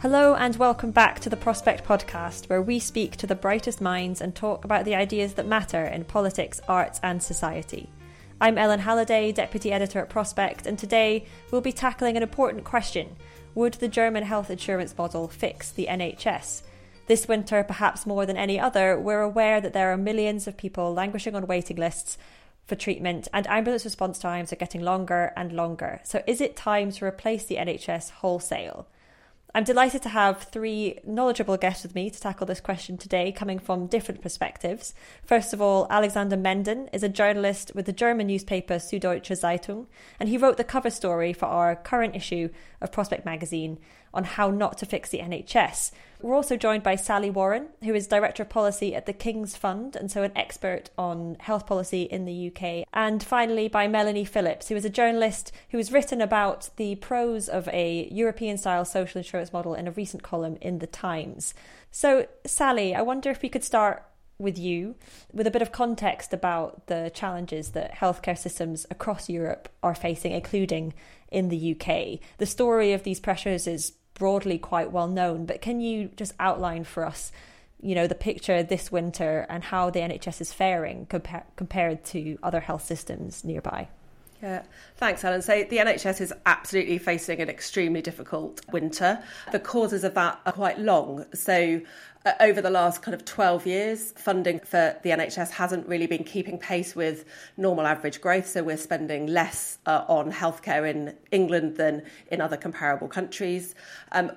Hello and welcome back to the Prospect Podcast, where we speak to the brightest minds and talk about the ideas that matter in politics, arts and society. I'm Ellen Halliday, Deputy Editor at Prospect, and today we'll be tackling an important question. Would the German health insurance model fix the NHS? This winter, perhaps more than any other, we're aware that there are millions of people languishing on waiting lists for treatment, and ambulance response times are getting longer and longer. So is it time to replace the NHS wholesale? I'm delighted to have three knowledgeable guests with me to tackle this question today, coming from different perspectives. First of all, Alexander Menden is a journalist with the German newspaper Süddeutsche Zeitung, and he wrote the cover story for our current issue of Prospect magazine on how not to fix the NHS. We're also joined by Sally Warren, who is Director of Policy at the King's Fund, and so an expert on health policy in the UK. And finally, by Melanie Phillips, who is a journalist who has written about the pros of a European-style social insurance model in a recent column in The Times. So, Sally, I wonder if we could start with you with a bit of context about the challenges that healthcare systems across Europe are facing, including in the UK. The story of these pressures is broadly quite well known, but can you just outline for us, you know, the picture this winter and how the NHS is faring compared to other health systems nearby? Yeah, thanks, Alan. So the NHS is absolutely facing an extremely difficult winter. The causes of that are quite long. So over the last kind of 12 years, funding for the NHS hasn't really been keeping pace with normal average growth. So we're spending less on healthcare in England than in other comparable countries.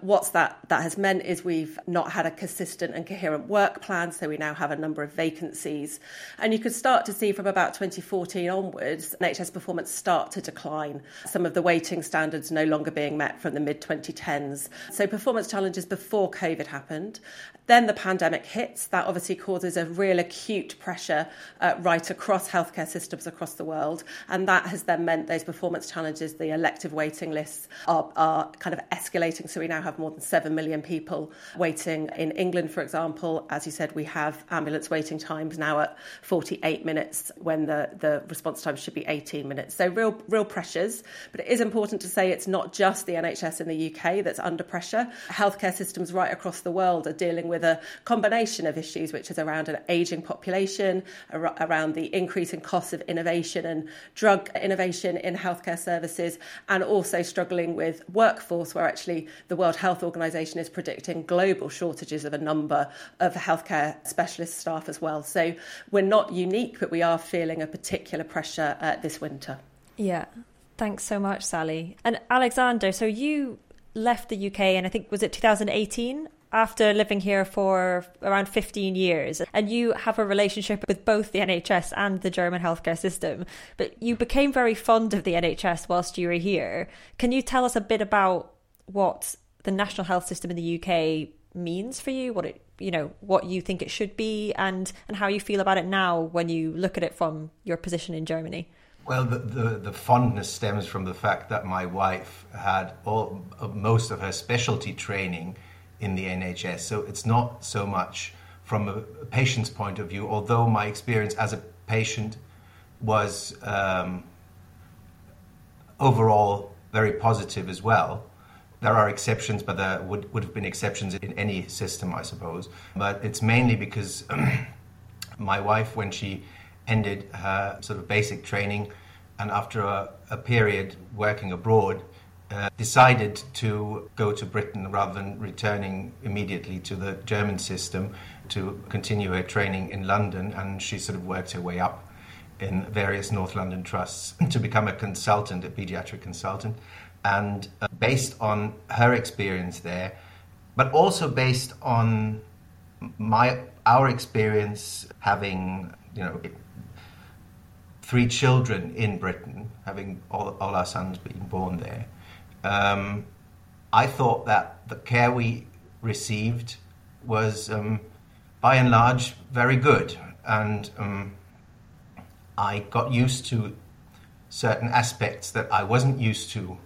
What that has meant is we've not had a consistent and coherent work plan. So we now have a number of vacancies. And you could start to see from about 2014 onwards, NHS performance start to decline, some of the waiting standards no longer being met from the mid-2010s. So performance challenges before COVID happened. Then the pandemic hits. That obviously causes a real acute pressure right across healthcare systems across the world. And that has then meant those performance challenges, the elective waiting lists are kind of escalating. So we now have more than 7 million people waiting in England, for example. As you said, we have ambulance waiting times now at 48 minutes when the response time should be 18 minutes. So real pressures. But it is important to say it's not just the NHS in the UK that's under pressure. Healthcare systems right across the world are dealing with a combination of issues, which is around an ageing population, around the increase in costs of innovation and drug innovation in healthcare services, and also struggling with workforce, where actually the World Health Organization is predicting global shortages of a number of healthcare specialist staff as well. So we're not unique, but we are feeling a particular pressure this winter. Yeah, thanks so much, Sally. And Alexander, so you left the UK and I think, was it 2018? After living here for around 15 years, and you have a relationship with both the NHS and the German healthcare system, but you became very fond of the NHS whilst you were here. Can you tell us a bit about what the national health system in the UK means for you, what you think it should be, and how you feel about it now when you look at it from your position in Germany? Well, the fondness stems from the fact that my wife had most of her specialty training in the NHS. So it's not so much from a patient's point of view, although my experience as a patient was overall very positive as well. There are exceptions, but there would have been exceptions in any system, I suppose. But it's mainly because my wife, when she ended her sort of basic training and after a period working abroad, decided to go to Britain rather than returning immediately to the German system to continue her training in London. And she sort of worked her way up in various North London trusts to become a consultant, a paediatric consultant. And based on her experience there, but also based on our experience having, you know, three children in Britain, having all our sons being born there, I thought that the care we received was, by and large, very good. And I got used to certain aspects that I wasn't used to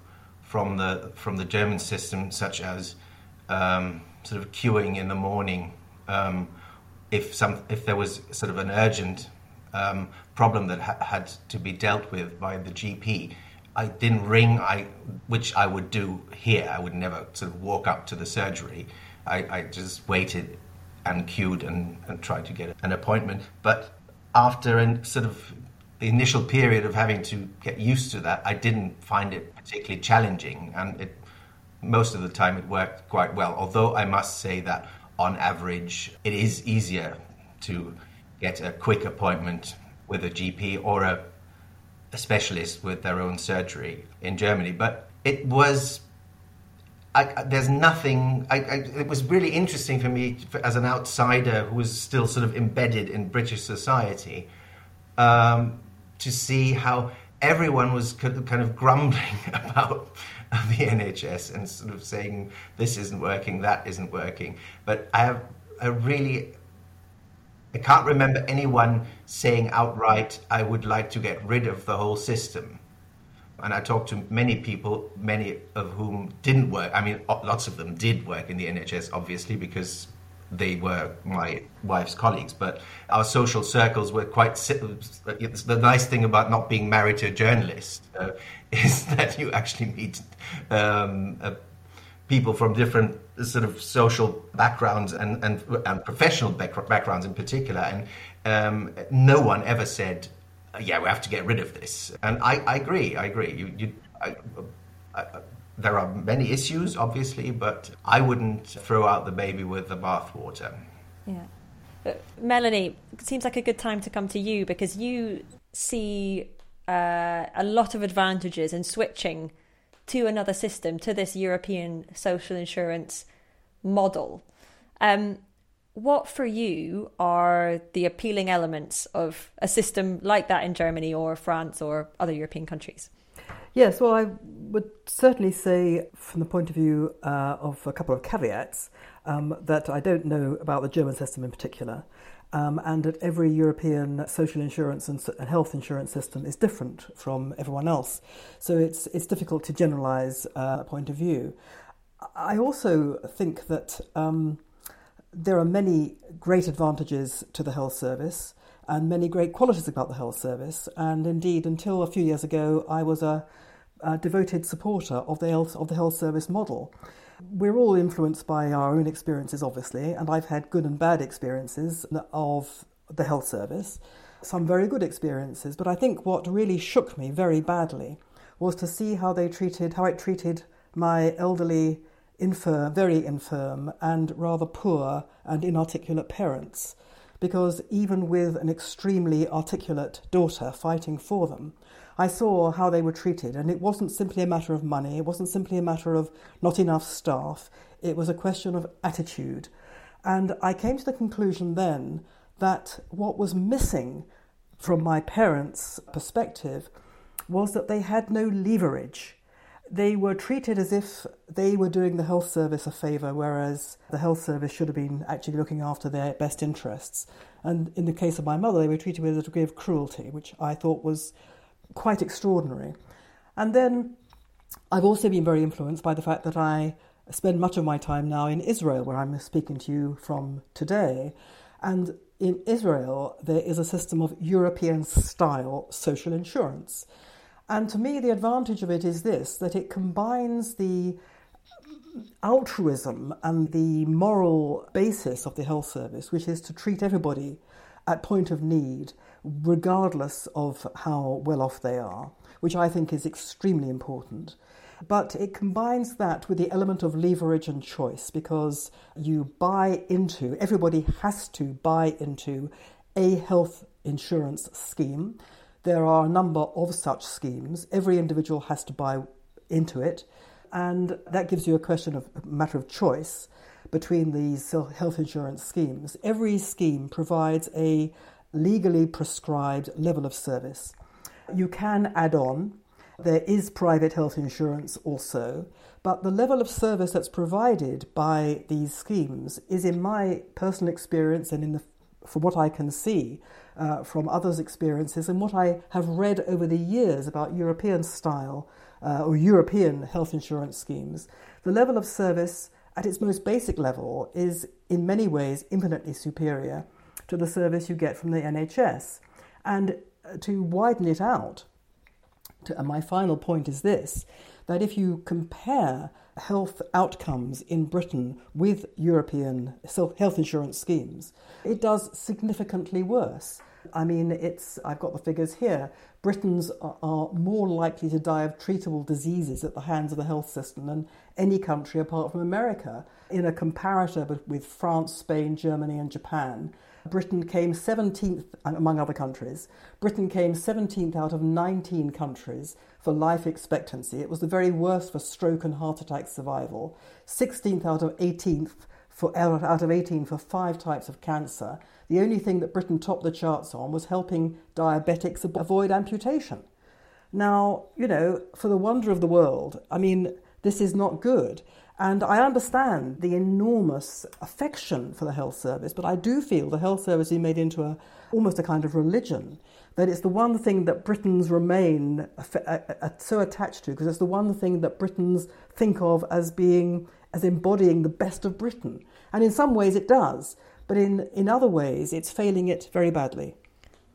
from the German system, such as sort of queuing in the morning if there was sort of an urgent problem that had to be dealt with by the GP. I didn't ring, which I would do here. I would never sort of walk up to the surgery. I just waited and queued and tried to get an appointment. But after sort of the initial period of having to get used to that, I didn't find it particularly challenging, and most of the time it worked quite well, although I must say that on average it is easier to get a quick appointment with a GP or a specialist with their own surgery in Germany. But it was... it was really interesting for me as an outsider who was still sort of embedded in British society to see how everyone was kind of grumbling about the NHS and sort of saying, this isn't working, that isn't working. But I can't remember anyone saying outright, I would like to get rid of the whole system. And I talked to many people, many of whom didn't work. I mean, lots of them did work in the NHS, obviously, because they were my wife's colleagues, but our social circles were quite... The nice thing about not being married to a journalist is that you actually meet people from different sort of social backgrounds and professional backgrounds in particular, and no one ever said, yeah, we have to get rid of this. And I agree. There are many issues, obviously, but I wouldn't throw out the baby with the bathwater. Yeah. But Melanie, it seems like a good time to come to you because you see a lot of advantages in switching to another system, to this European social insurance model. What for you are the appealing elements of a system like that in Germany or France or other European countries? Yes, well, I would certainly say from the point of view of a couple of caveats that I don't know about the German system in particular, and that every European social insurance and health insurance system is different from everyone else. So it's difficult to generalise a point of view. I also think that there are many great advantages to the health service and many great qualities about the health service. And indeed, until a few years ago, I was a devoted supporter of the health service model. We're all influenced by our own experiences, obviously, and I've had good and bad experiences of the health service, some very good experiences. But I think what really shook me very badly was to see how it treated my elderly, infirm, very infirm, and rather poor and inarticulate parents. Because even with an extremely articulate daughter fighting for them, I saw how they were treated. And it wasn't simply a matter of money, it wasn't simply a matter of not enough staff, it was a question of attitude. And I came to the conclusion then that what was missing from my parents' perspective was that they had no leverage. They were treated as if they were doing the health service a favour, whereas the health service should have been actually looking after their best interests. And in the case of my mother, they were treated with a degree of cruelty, which I thought was quite extraordinary. And then I've also been very influenced by the fact that I spend much of my time now in Israel, where I'm speaking to you from today. And in Israel, there is a system of European-style social insurance. And to me, the advantage of it is this, that it combines the altruism and the moral basis of the health service, which is to treat everybody at point of need, regardless of how well off they are, which I think is extremely important. But it combines that with the element of leverage and choice, because you buy into, everybody has to buy into a health insurance scheme. There are a number of such schemes. Every individual has to buy into it. And that gives you a matter of choice between these health insurance schemes. Every scheme provides a legally prescribed level of service. You can add on. There is private health insurance also, but the level of service that's provided by these schemes is, in my personal experience and from what I can see from others' experiences and what I have read over the years about European style or European health insurance schemes, the level of service at its most basic level is in many ways infinitely superior to the service you get from the NHS. And to widen it out, and my final point is this, that if you compare health outcomes in Britain with European health insurance schemes, it does significantly worse. I mean, I've got the figures here. Britons are more likely to die of treatable diseases at the hands of the health system than any country apart from America. In a comparator with France, Spain, Germany and Japan, Britain came 17th, among other countries, Britain came 17th out of 19 countries for life expectancy. It was the very worst for stroke and heart attack survival. 16th out of 18 for 5 types of cancer. The only thing that Britain topped the charts on was helping diabetics avoid amputation. Now, you know, for the wonder of the world, I mean, this is not good. And I understand the enormous affection for the health service, but I do feel the health service is made into almost a kind of religion, that it's the one thing that Britons remain so attached to, because it's the one thing that Britons think of as embodying the best of Britain. And in some ways it does, but in other ways it's failing it very badly.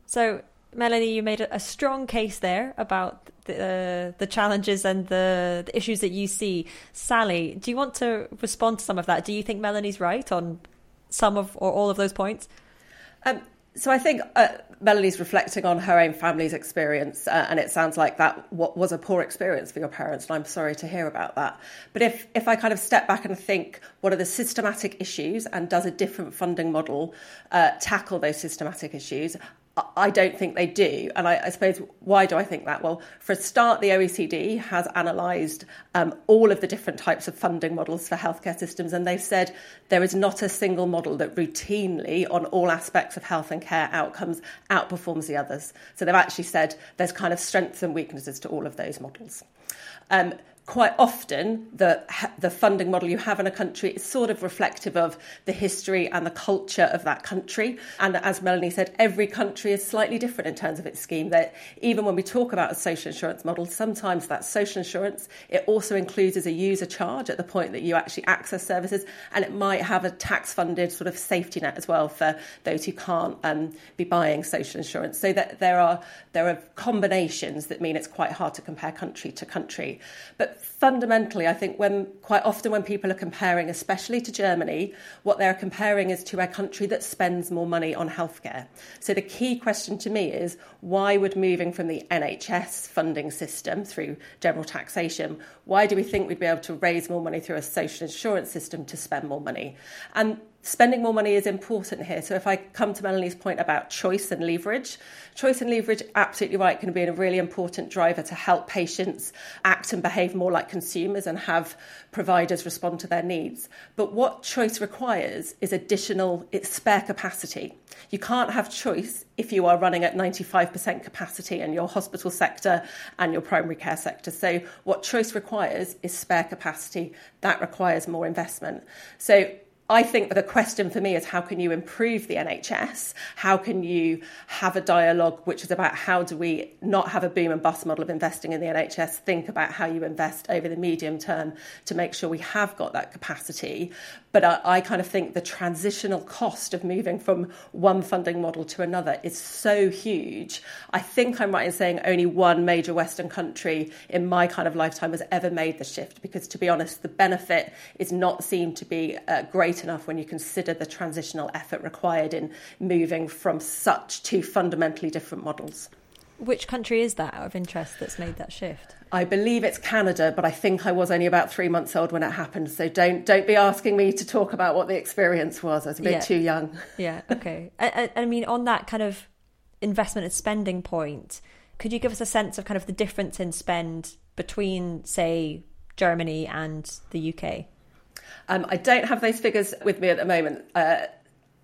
So, Melanie, you made a strong case there about the challenges and the issues that you see. Sally, do you want to respond to some of that? Do you think Melanie's right on some of or all of those points? So I think Melanie's reflecting on her own family's experience, and it sounds like that was a poor experience for your parents, and I'm sorry to hear about that. But if I kind of step back and think, what are the systematic issues, and does a different funding model tackle those systematic issues? I don't think they do. And I suppose, why do I think that? Well, for a start, the OECD has analysed all of the different types of funding models for healthcare systems. And they've said there is not a single model that routinely on all aspects of health and care outcomes outperforms the others. So they've actually said there's kind of strengths and weaknesses to all of those models. Quite often, the funding model you have in a country is sort of reflective of the history and the culture of that country. And as Melanie said, every country is slightly different in terms of its scheme. That even when we talk about a social insurance model, sometimes that social insurance, it also includes as a user charge at the point that you actually access services. And it might have a tax-funded sort of safety net as well for those who can't be buying social insurance. So that there are combinations that mean it's quite hard to compare country to country. But fundamentally, I think quite often when people are comparing, especially to Germany, what they're comparing is to a country that spends more money on healthcare. So the key question to me is, why would moving from the NHS funding system through general taxation, why do we think we'd be able to raise more money through a social insurance system to spend more money? And spending more money is important here. So if I come to Melanie's point about choice and leverage, absolutely right, can be a really important driver to help patients act and behave more like consumers and have providers respond to their needs. But what choice requires is it's spare capacity. You can't have choice if you are running at 95% capacity in your hospital sector and your primary care sector. So what choice requires is spare capacity. That requires more investment. So I think the question for me is, how can you improve the NHS? How can you have a dialogue which is about how do we not have a boom and bust model of investing in the NHS? Think about how you invest over the medium term to make sure we have got that capacity. But I kind of think the transitional cost of moving from one funding model to another is so huge. I think I'm right in saying only one major Western country in my kind of lifetime has ever made the shift, because to be honest, the benefit is not seen to be great enough when you consider the transitional effort required in moving from such two fundamentally different models. Which country is that, out of interest, that's made that shift? I believe it's Canada, but I think I was only about 3 months old when it happened, so don't be asking me to talk about what the experience was. I was a bit too young. Yeah, okay. I mean, on that kind of investment and spending point, could you give us a sense of kind of the difference in spend between, say, Germany and the UK? I don't have those figures with me at the moment,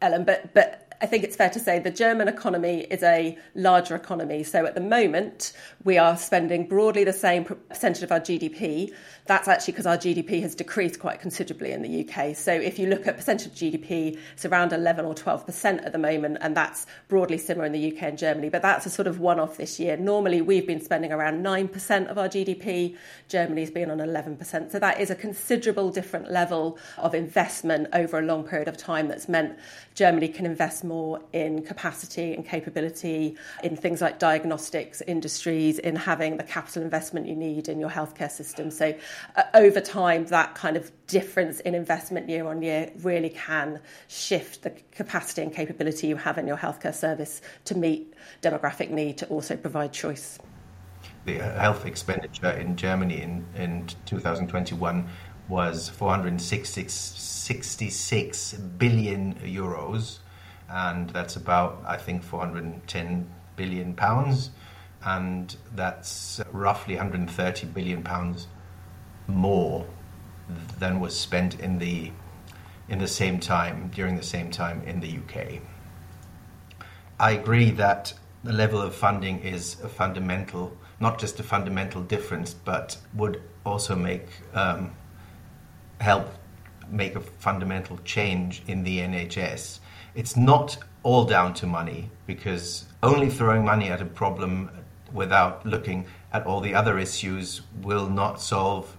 Ellen, but I think it's fair to say the German economy is a larger economy. So at the moment, we are spending broadly the same percentage of our GDP. That's actually because our GDP has decreased quite considerably in the UK. So if you look at percentage of GDP, it's around 11 or 12% at the moment. And that's broadly similar in the UK and Germany. But that's a sort of one-off this year. Normally, we've been spending around 9% of our GDP. Germany's been on 11%. So that is a considerable different level of investment over a long period of time. That's meant Germany can invest more in capacity and capability in things like diagnostics industries, in having the capital investment you need in your healthcare system. So over time, that kind of difference in investment year on year really can shift the capacity and capability you have in your healthcare service to meet demographic need, to also provide choice. The health expenditure in Germany in 2021 was 466 billion euros. And that's about, I think, 410 billion pounds. And that's roughly 130 billion pounds more than was spent during the same time in the UK. I agree that the level of funding is a fundamental, not just a fundamental difference, but would also make help make a fundamental change in the NHS. It's not all down to money, because only throwing money at a problem without looking at all the other issues will not solve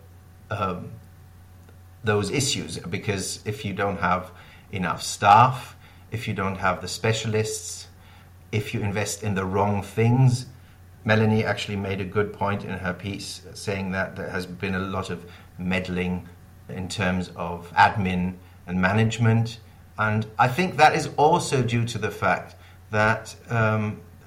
those issues. Because if you don't have enough staff, if you don't have the specialists, if you invest in the wrong things, Melanie actually made a good point in her piece saying that there has been a lot of meddling in terms of admin and management. And I think that is also due to the fact that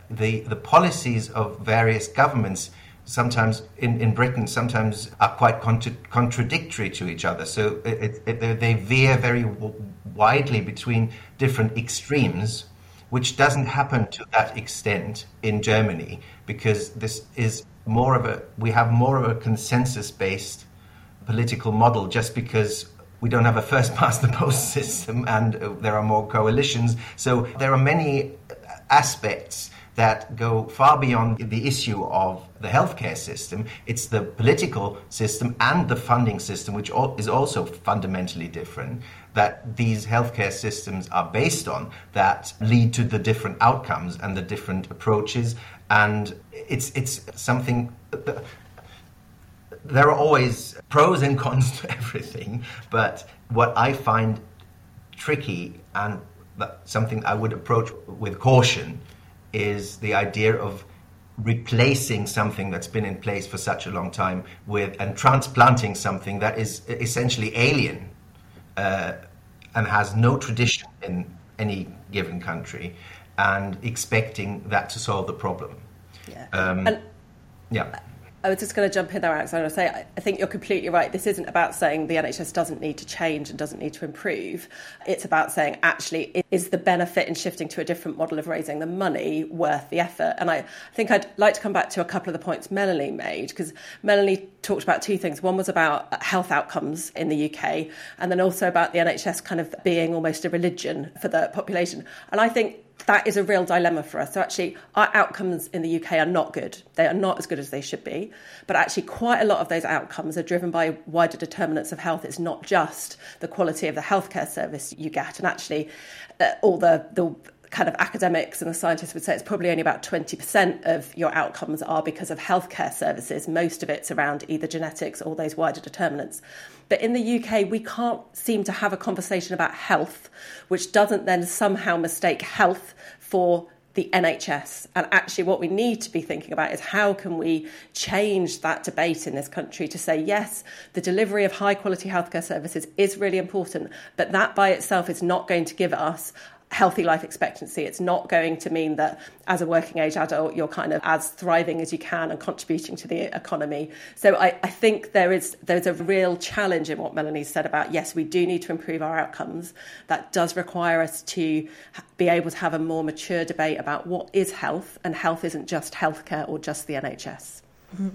the policies of various governments, sometimes in Britain, sometimes are quite contradictory to each other. So they veer very widely between different extremes, which doesn't happen to that extent in Germany, because this is we have more of a consensus-based political model, just because we don't have a first-past-the-post system, and there are more coalitions. So there are many aspects that go far beyond the issue of the healthcare system. It's the political system and the funding system, which is also fundamentally different, that these healthcare systems are based on, that lead to the different outcomes and the different approaches. And it's something... There are always pros and cons to everything, but what I find tricky, and something I would approach with caution, is the idea of replacing something that's been in place for such a long time and transplanting something that is essentially alien and has no tradition in any given country, and expecting that to solve the problem. Yeah. I was just going to jump in there, Alexander, and say I think you're completely right. This isn't about saying the NHS doesn't need to change and doesn't need to improve. It's about saying, actually, is the benefit in shifting to a different model of raising the money worth the effort? And I think I'd like to come back to a couple of the points Melanie made, because Melanie talked about two things. One was about health outcomes in the UK, and then also about the NHS kind of being almost a religion for the population. And I think that is a real dilemma for us. So actually, our outcomes in the UK are not good. They are not as good as they should be. But actually, quite a lot of those outcomes are driven by wider determinants of health. It's not just the quality of the healthcare service you get. And actually, all the kind of academics and the scientists would say it's probably only about 20% of your outcomes are because of healthcare services. Most of it's around either genetics or those wider determinants. But in the UK, we can't seem to have a conversation about health, which doesn't then somehow mistake health for the NHS. And actually what we need to be thinking about is how can we change that debate in this country to say, yes, the delivery of high quality healthcare services is really important, but that by itself is not going to give us healthy life expectancy. It's not going to mean that as a working age adult, you're kind of as thriving as you can and contributing to the economy. So I think there's a real challenge in what Melanie said about, yes, we do need to improve our outcomes. That does require us to be able to have a more mature debate about what is health, and health isn't just healthcare or just the NHS. Mm-hmm.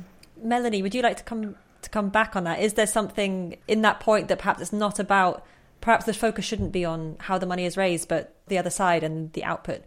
Melanie, would you like to come back on that? Is there something in that point that perhaps it's not about, perhaps the focus shouldn't be on how the money is raised, but the other side and the output?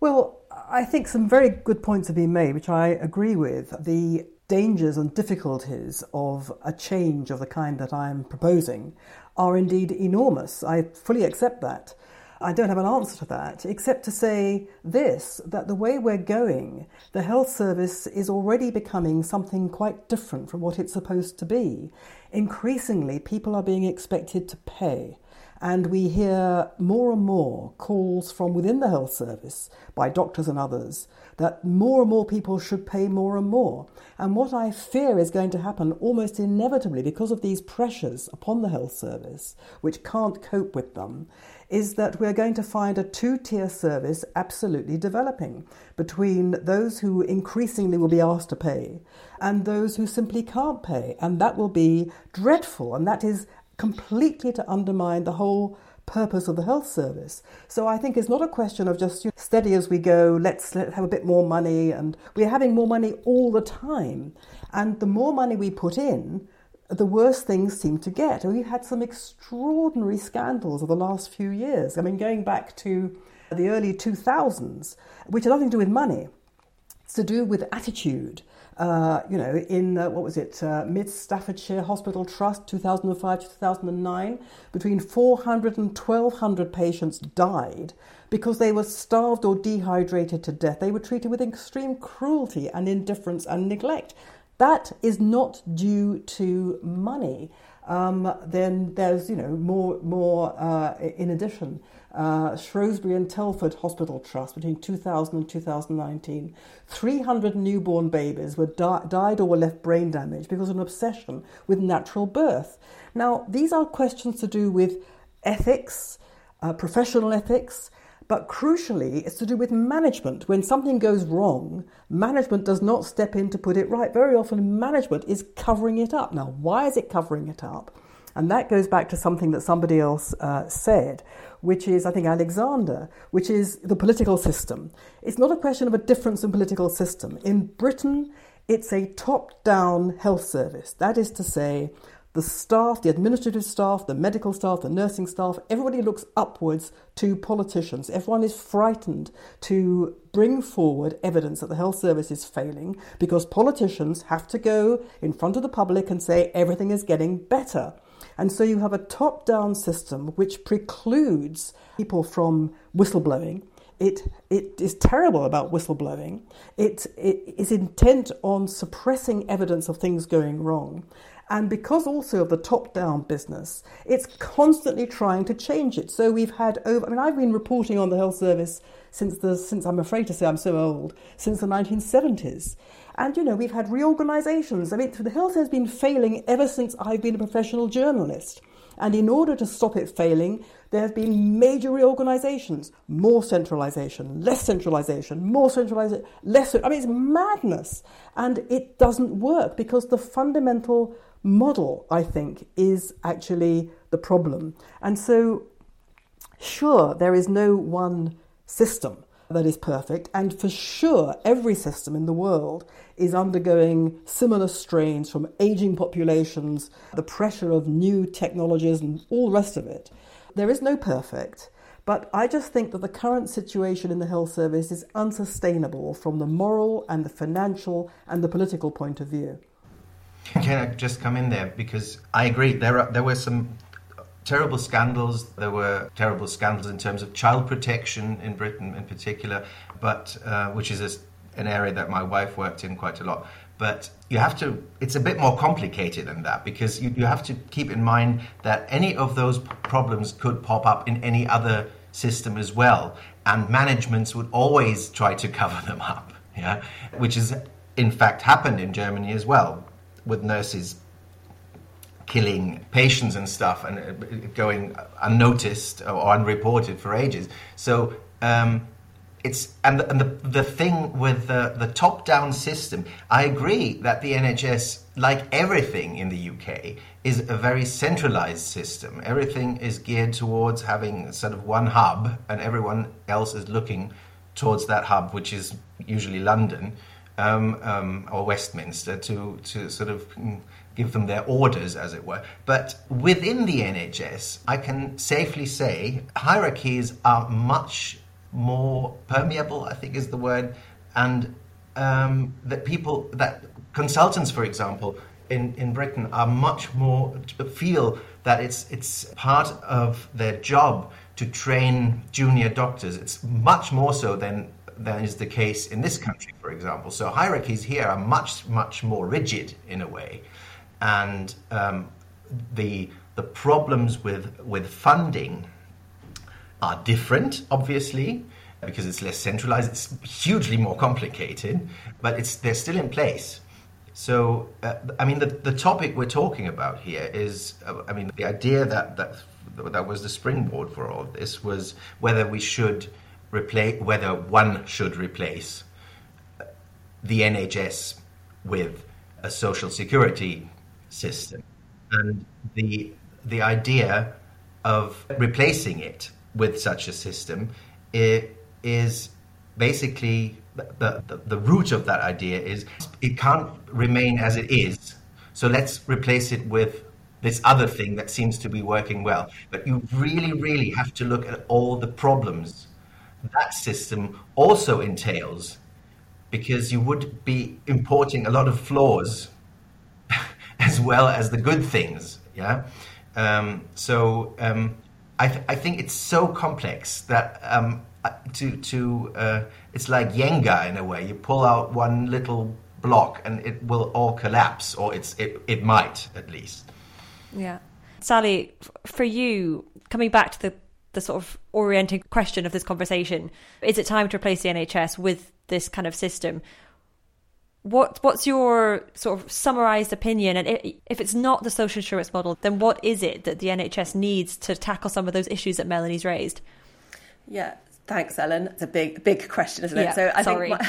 Well, I think some very good points have been made, which I agree with. The dangers and difficulties of a change of the kind that I'm proposing are indeed enormous. I fully accept that. I don't have an answer to that, except to say this, that the way we're going, the health service is already becoming something quite different from what it's supposed to be. Increasingly, people are being expected to pay. And we hear more and more calls from within the health service by doctors and others that more and more people should pay more and more. And what I fear is going to happen almost inevitably because of these pressures upon the health service, which can't cope with them, is that we're going to find a two-tier service absolutely developing between those who increasingly will be asked to pay and those who simply can't pay. And that will be dreadful, and that is completely to undermine the whole purpose of the health service. So I think it's not a question of just steady as we go, let's have a bit more money, and we're having more money all the time. And the more money we put in, the worse things seem to get. And we've had some extraordinary scandals of the last few years. I mean, going back to the early 2000s, which had nothing to do with money. It's to do with attitude. In Mid-Staffordshire Hospital Trust, 2005 to 2009, between 400 and 1,200 patients died because they were starved or dehydrated to death. They were treated with extreme cruelty and indifference and neglect. That is not due to money. Then there's, in addition, Shrewsbury and Telford Hospital Trust between 2000 and 2019. 300 newborn babies were died or were left brain damaged because of an obsession with natural birth. Now, these are questions to do with ethics, professional ethics, but crucially, it's to do with management. When something goes wrong, management does not step in to put it right. Very often, management is covering it up. Now, why is it covering it up? And that goes back to something that somebody else said, which is, I think, Alexander, which is the political system. It's not a question of a difference in political system. In Britain, it's a top-down health service. That is to say, the staff, the administrative staff, the medical staff, the nursing staff, everybody looks upwards to politicians. Everyone is frightened to bring forward evidence that the health service is failing because politicians have to go in front of the public and say everything is getting better. And so you have a top-down system which precludes people from whistleblowing. It is terrible about whistleblowing. It is intent on suppressing evidence of things going wrong. And because also of the top-down business, it's constantly trying to change it. So we've had I've been reporting on the health service since I'm afraid to say I'm so old, since the 1970s. And, we've had reorganisations. I mean, the health has been failing ever since I've been a professional journalist. And in order to stop it failing, there have been major reorganisations, more centralisation, less centralisation, more centralisation, less. I mean, it's madness. And it doesn't work because the fundamental model, I think, is actually the problem. And so, sure, there is no one system that is perfect, and for sure every system in the world is undergoing similar strains from ageing populations, the pressure of new technologies and all the rest of it. There is no perfect, But I just think that the current situation in the health service is unsustainable from the moral and the financial and the political point of view. Can I just come in there? Because I agree, there were some terrible scandals. There were terrible scandals in terms of child protection in Britain in particular, but which is an area that my wife worked in quite a lot. But you have to, it's a bit more complicated than that, because you have to keep in mind that any of those problems could pop up in any other system as well. And managements would always try to cover them up, yeah? Which is, in fact, happened in Germany as well, with nurses killing patients and stuff and going unnoticed or unreported for ages. So, the thing with the top-down system, I agree that the NHS, like everything in the UK, is a very centralised system. Everything is geared towards having sort of one hub, and everyone else is looking towards that hub, which is usually London or Westminster, to sort of give them their orders, as it were. But within the NHS, I can safely say hierarchies are much more permeable, I think is the word, and that consultants, for example, in Britain are much more feel that it's part of their job to train junior doctors. It's much more so than is the case in this country, for example. So hierarchies here are much, much more rigid in a way, and the problems with funding are different, obviously, because it's less centralized. It's hugely more complicated, but they're still in place. So, the topic we're talking about here is, the idea that was the springboard for all of this was whether one should replace the NHS with a social security system, and the idea of replacing it with such a system, it is basically the root of that idea is it can't remain as it is. So let's replace it with this other thing that seems to be working well. But you really, really have to look at all the problems that system also entails, because you would be importing a lot of flaws as well as the good things. Yeah. I think it's so complex that it's like Jenga in a way. You pull out one little block and it will all collapse, or it might at least. Yeah. Sally, for you, coming back to the sort of orienting question of this conversation, is it time to replace the NHS with this kind of system? What's your sort of summarised opinion? And if it's not the social insurance model, then what is it that the NHS needs to tackle some of those issues that Melanie's raised? Yeah, thanks, Ellen. It's a big question, isn't it? Yeah, so I think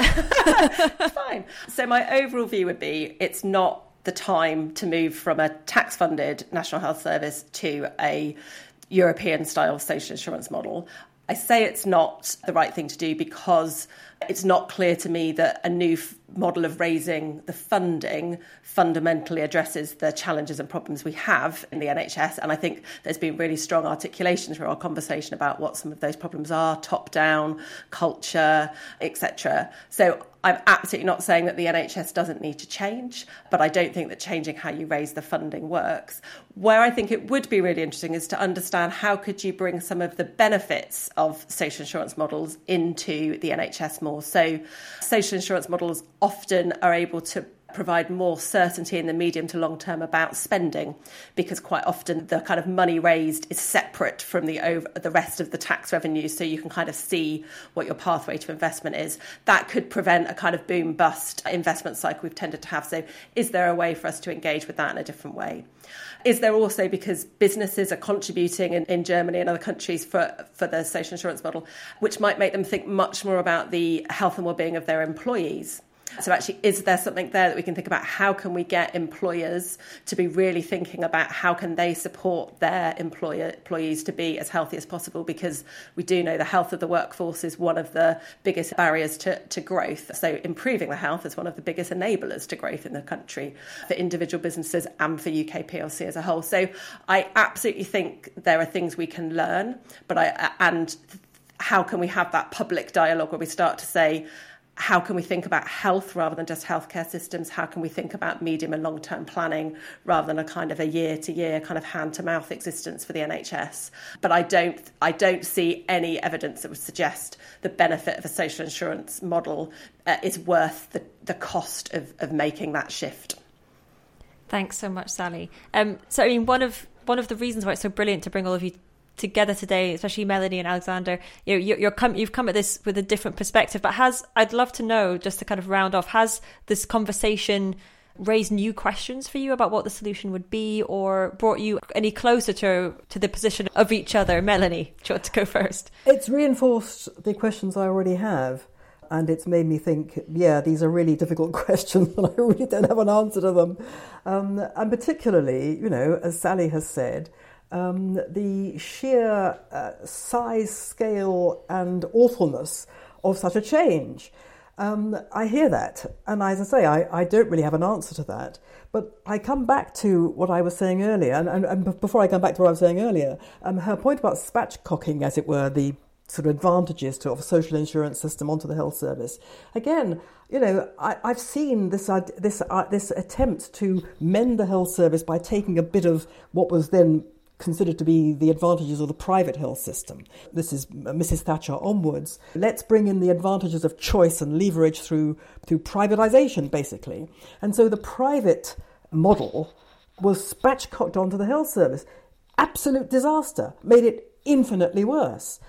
it's fine. So my overall view would be it's not the time to move from a tax-funded National Health Service to a European-style social insurance model. I say it's not the right thing to do because it's not clear to me that a new model of raising the funding fundamentally addresses the challenges and problems we have in the NHS. And I think there's been really strong articulation through our conversation about what some of those problems are, top-down, culture, etc. So I'm absolutely not saying that the NHS doesn't need to change, but I don't think that changing how you raise the funding works. Where I think it would be really interesting is to understand how could you bring some of the benefits of social insurance models into the NHS more. So social insurance models often are able to provide more certainty in the medium to long term about spending, because quite often the kind of money raised is separate from the rest of the tax revenue, so you can kind of see what your pathway to investment is. That could prevent a kind of boom bust investment cycle we've tended to have. So is there a way for us to engage with that in a different way? Is there also, because businesses are contributing in Germany and other countries for the social insurance model, which might make them think much more about the health and well-being of their employees? So actually, is there something there that we can think about? How can we get employers to be really thinking about how can they support their employees to be as healthy as possible? Because we do know the health of the workforce is one of the biggest barriers to growth. So improving the health is one of the biggest enablers to growth in the country for individual businesses and for UK PLC as a whole. So I absolutely think there are things we can learn, but how can we have that public dialogue where we start to say, how can we think about health rather than just healthcare systems? How can we think about medium and long-term planning rather than a kind of a year-to-year kind of hand-to-mouth existence for the NHS? But I don't see any evidence that would suggest the benefit of a social insurance model is worth the cost of making that shift. Thanks so much, Sally. So I mean, one of the reasons why it's so brilliant to bring all of you together today, especially Melanie and Alexander, you've come at this with a different perspective, but I'd love to know, just to kind of round off, has this conversation raised new questions for you about what the solution would be, or brought you any closer to the position of each other? Melanie, do you want to go first? It's reinforced the questions I already have, and it's made me think, yeah, these are really difficult questions and I really don't have an answer to them. And particularly, as Sally has said, the sheer size, scale and awfulness of such a change. I hear that, and as I say, I don't really have an answer to that. But I come back to what I was saying earlier, and before I come back to what I was saying earlier, her point about spatchcocking, as it were, the sort of advantages of a social insurance system onto the health service. Again, I've seen this attempt to mend the health service by taking a bit of what was then considered to be the advantages of the private health system. This is Mrs. Thatcher onwards. Let's bring in the advantages of choice and leverage through privatisation, basically. And so the private model was spatchcocked onto the health service. Absolute disaster. Made it infinitely worse.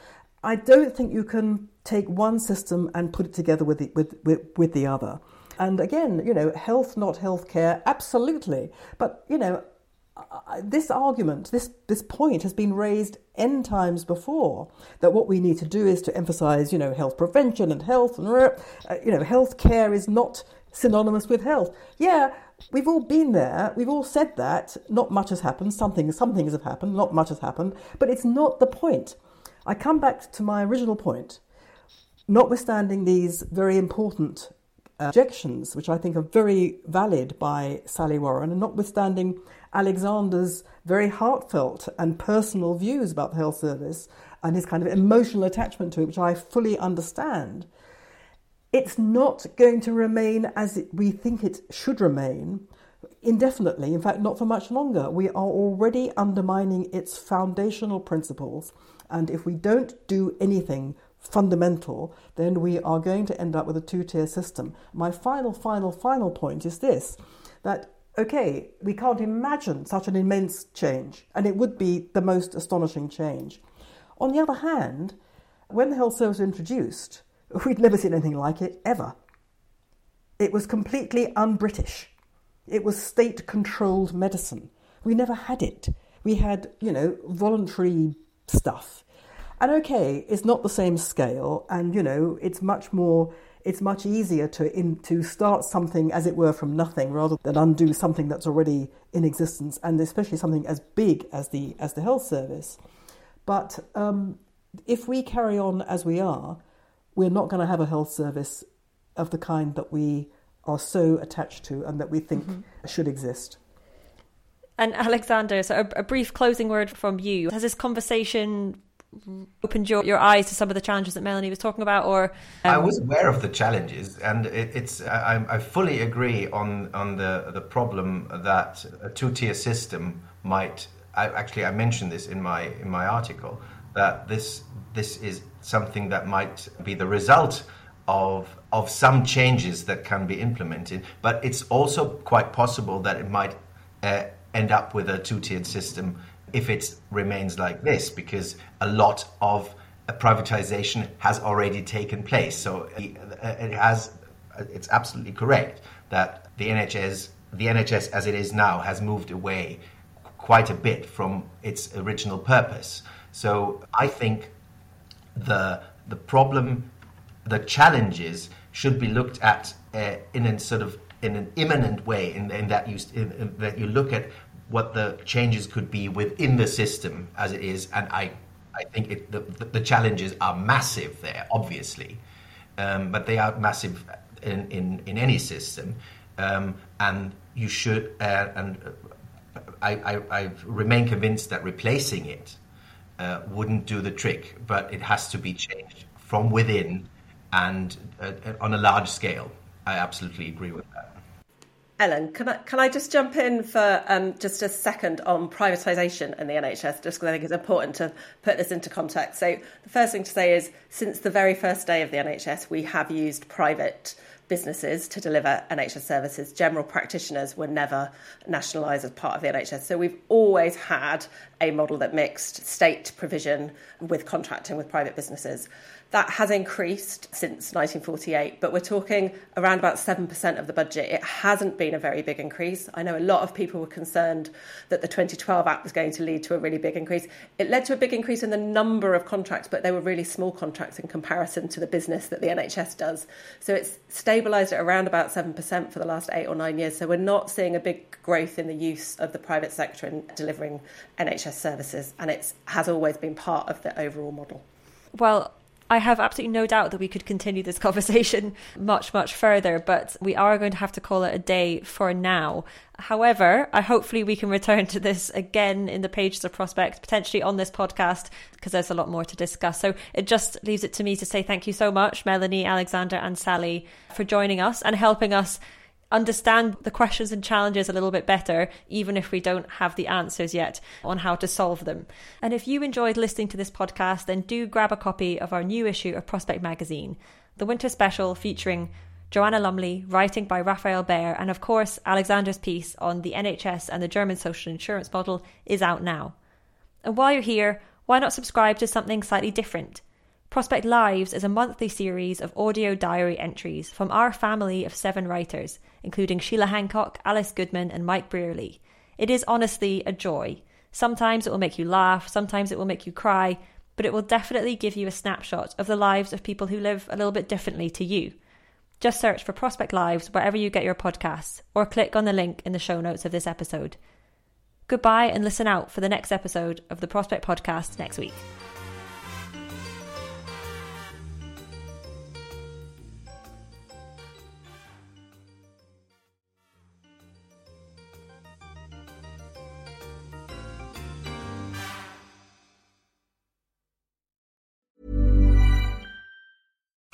I don't think you can take one system and put it together with the other. And again, health, not healthcare, absolutely. But, this argument, this point has been raised n times before, that what we need to do is to emphasise, health prevention and health, and healthcare is not synonymous with health. Yeah, we've all been there. We've all said that. Not much has happened. Some things have happened. Not much has happened. But it's not the point. I come back to my original point. Notwithstanding these very important objections, which I think are very valid by Sally Warren, and notwithstanding Alexander's very heartfelt and personal views about the health service and his kind of emotional attachment to it, which I fully understand, it's not going to remain as we think it should remain indefinitely. In fact, not for much longer. We are already undermining its foundational principles. And if we don't do anything fundamental, then we are going to end up with a two-tier system. My final point is this, that, okay, we can't imagine such an immense change, and it would be the most astonishing change. On the other hand, when the health service was introduced, we'd never seen anything like it, ever. It was completely un-British. It was state-controlled medicine. We never had it. We had, voluntary stuff. And okay, it's not the same scale, and it's much easier to start something, as it were, from nothing, rather than undo something that's already in existence, and especially something as big as the health service. But if we carry on as we are, we're not going to have a health service of the kind that we are so attached to and that we think should exist. And Alexander, so a brief closing word from you. Has this conversation opened your eyes to some of the challenges that Melanie was talking about? Or I was aware of the challenges, and I fully agree on the problem that a two-tier system might. I mentioned this in my article, that this is something that might be the result of some changes that can be implemented, but it's also quite possible that it might end up with a two-tiered system if it remains like this, because a lot of privatization has already taken place. So it's absolutely correct that the NHS as it is now has moved away quite a bit from its original purpose. So I think the problem, the challenges should be looked at in an imminent way, in that you look at what the changes could be within the system as it is. And I think the challenges are massive there, obviously, but they are massive in any system. And you should, and I remain convinced that replacing it wouldn't do the trick, but it has to be changed from within and on a large scale. I absolutely agree with that. Ellen, can I just jump in for just a second on privatisation in the NHS, just because I think it's important to put this into context. So the first thing to say is, since the very first day of the NHS, we have used private businesses to deliver NHS services. General practitioners were never nationalised as part of the NHS. So we've always had a model that mixed state provision with contracting with private businesses. That has increased since 1948, but we're talking around about 7% of the budget. It hasn't been a very big increase. I know a lot of people were concerned that the 2012 Act was going to lead to a really big increase. It led to a big increase in the number of contracts, but they were really small contracts in comparison to the business that the NHS does. So it's stabilised at around about 7% for the last 8 or 9 years. So we're not seeing a big growth in the use of the private sector in delivering NHS services, and it has always been part of the overall model. Well, I have absolutely no doubt that we could continue this conversation much, much further, but we are going to have to call it a day for now. However, hopefully we can return to this again in the pages of Prospect, potentially on this podcast, because there's a lot more to discuss. So it just leaves it to me to say thank you so much, Melanie, Alexander and Sally, for joining us and helping us understand the questions and challenges a little bit better, even if we don't have the answers yet on how to solve them. And if you enjoyed listening to this podcast, then do grab a copy of our new issue of Prospect Magazine, the winter special featuring Joanna Lumley, writing by Raphael Baer, and of course, Alexander's piece on the NHS and the German social insurance model is out now. And while you're here, why not subscribe to something slightly different? Prospect Lives is a monthly series of audio diary entries from our family of 7 writers, including Sheila Hancock, Alice Goodman and Mike Brearley. It is honestly a joy. Sometimes it will make you laugh, sometimes it will make you cry, but it will definitely give you a snapshot of the lives of people who live a little bit differently to you. Just search for Prospect Lives wherever you get your podcasts, or click on the link in the show notes of this episode. Goodbye, and listen out for the next episode of the Prospect Podcast next week.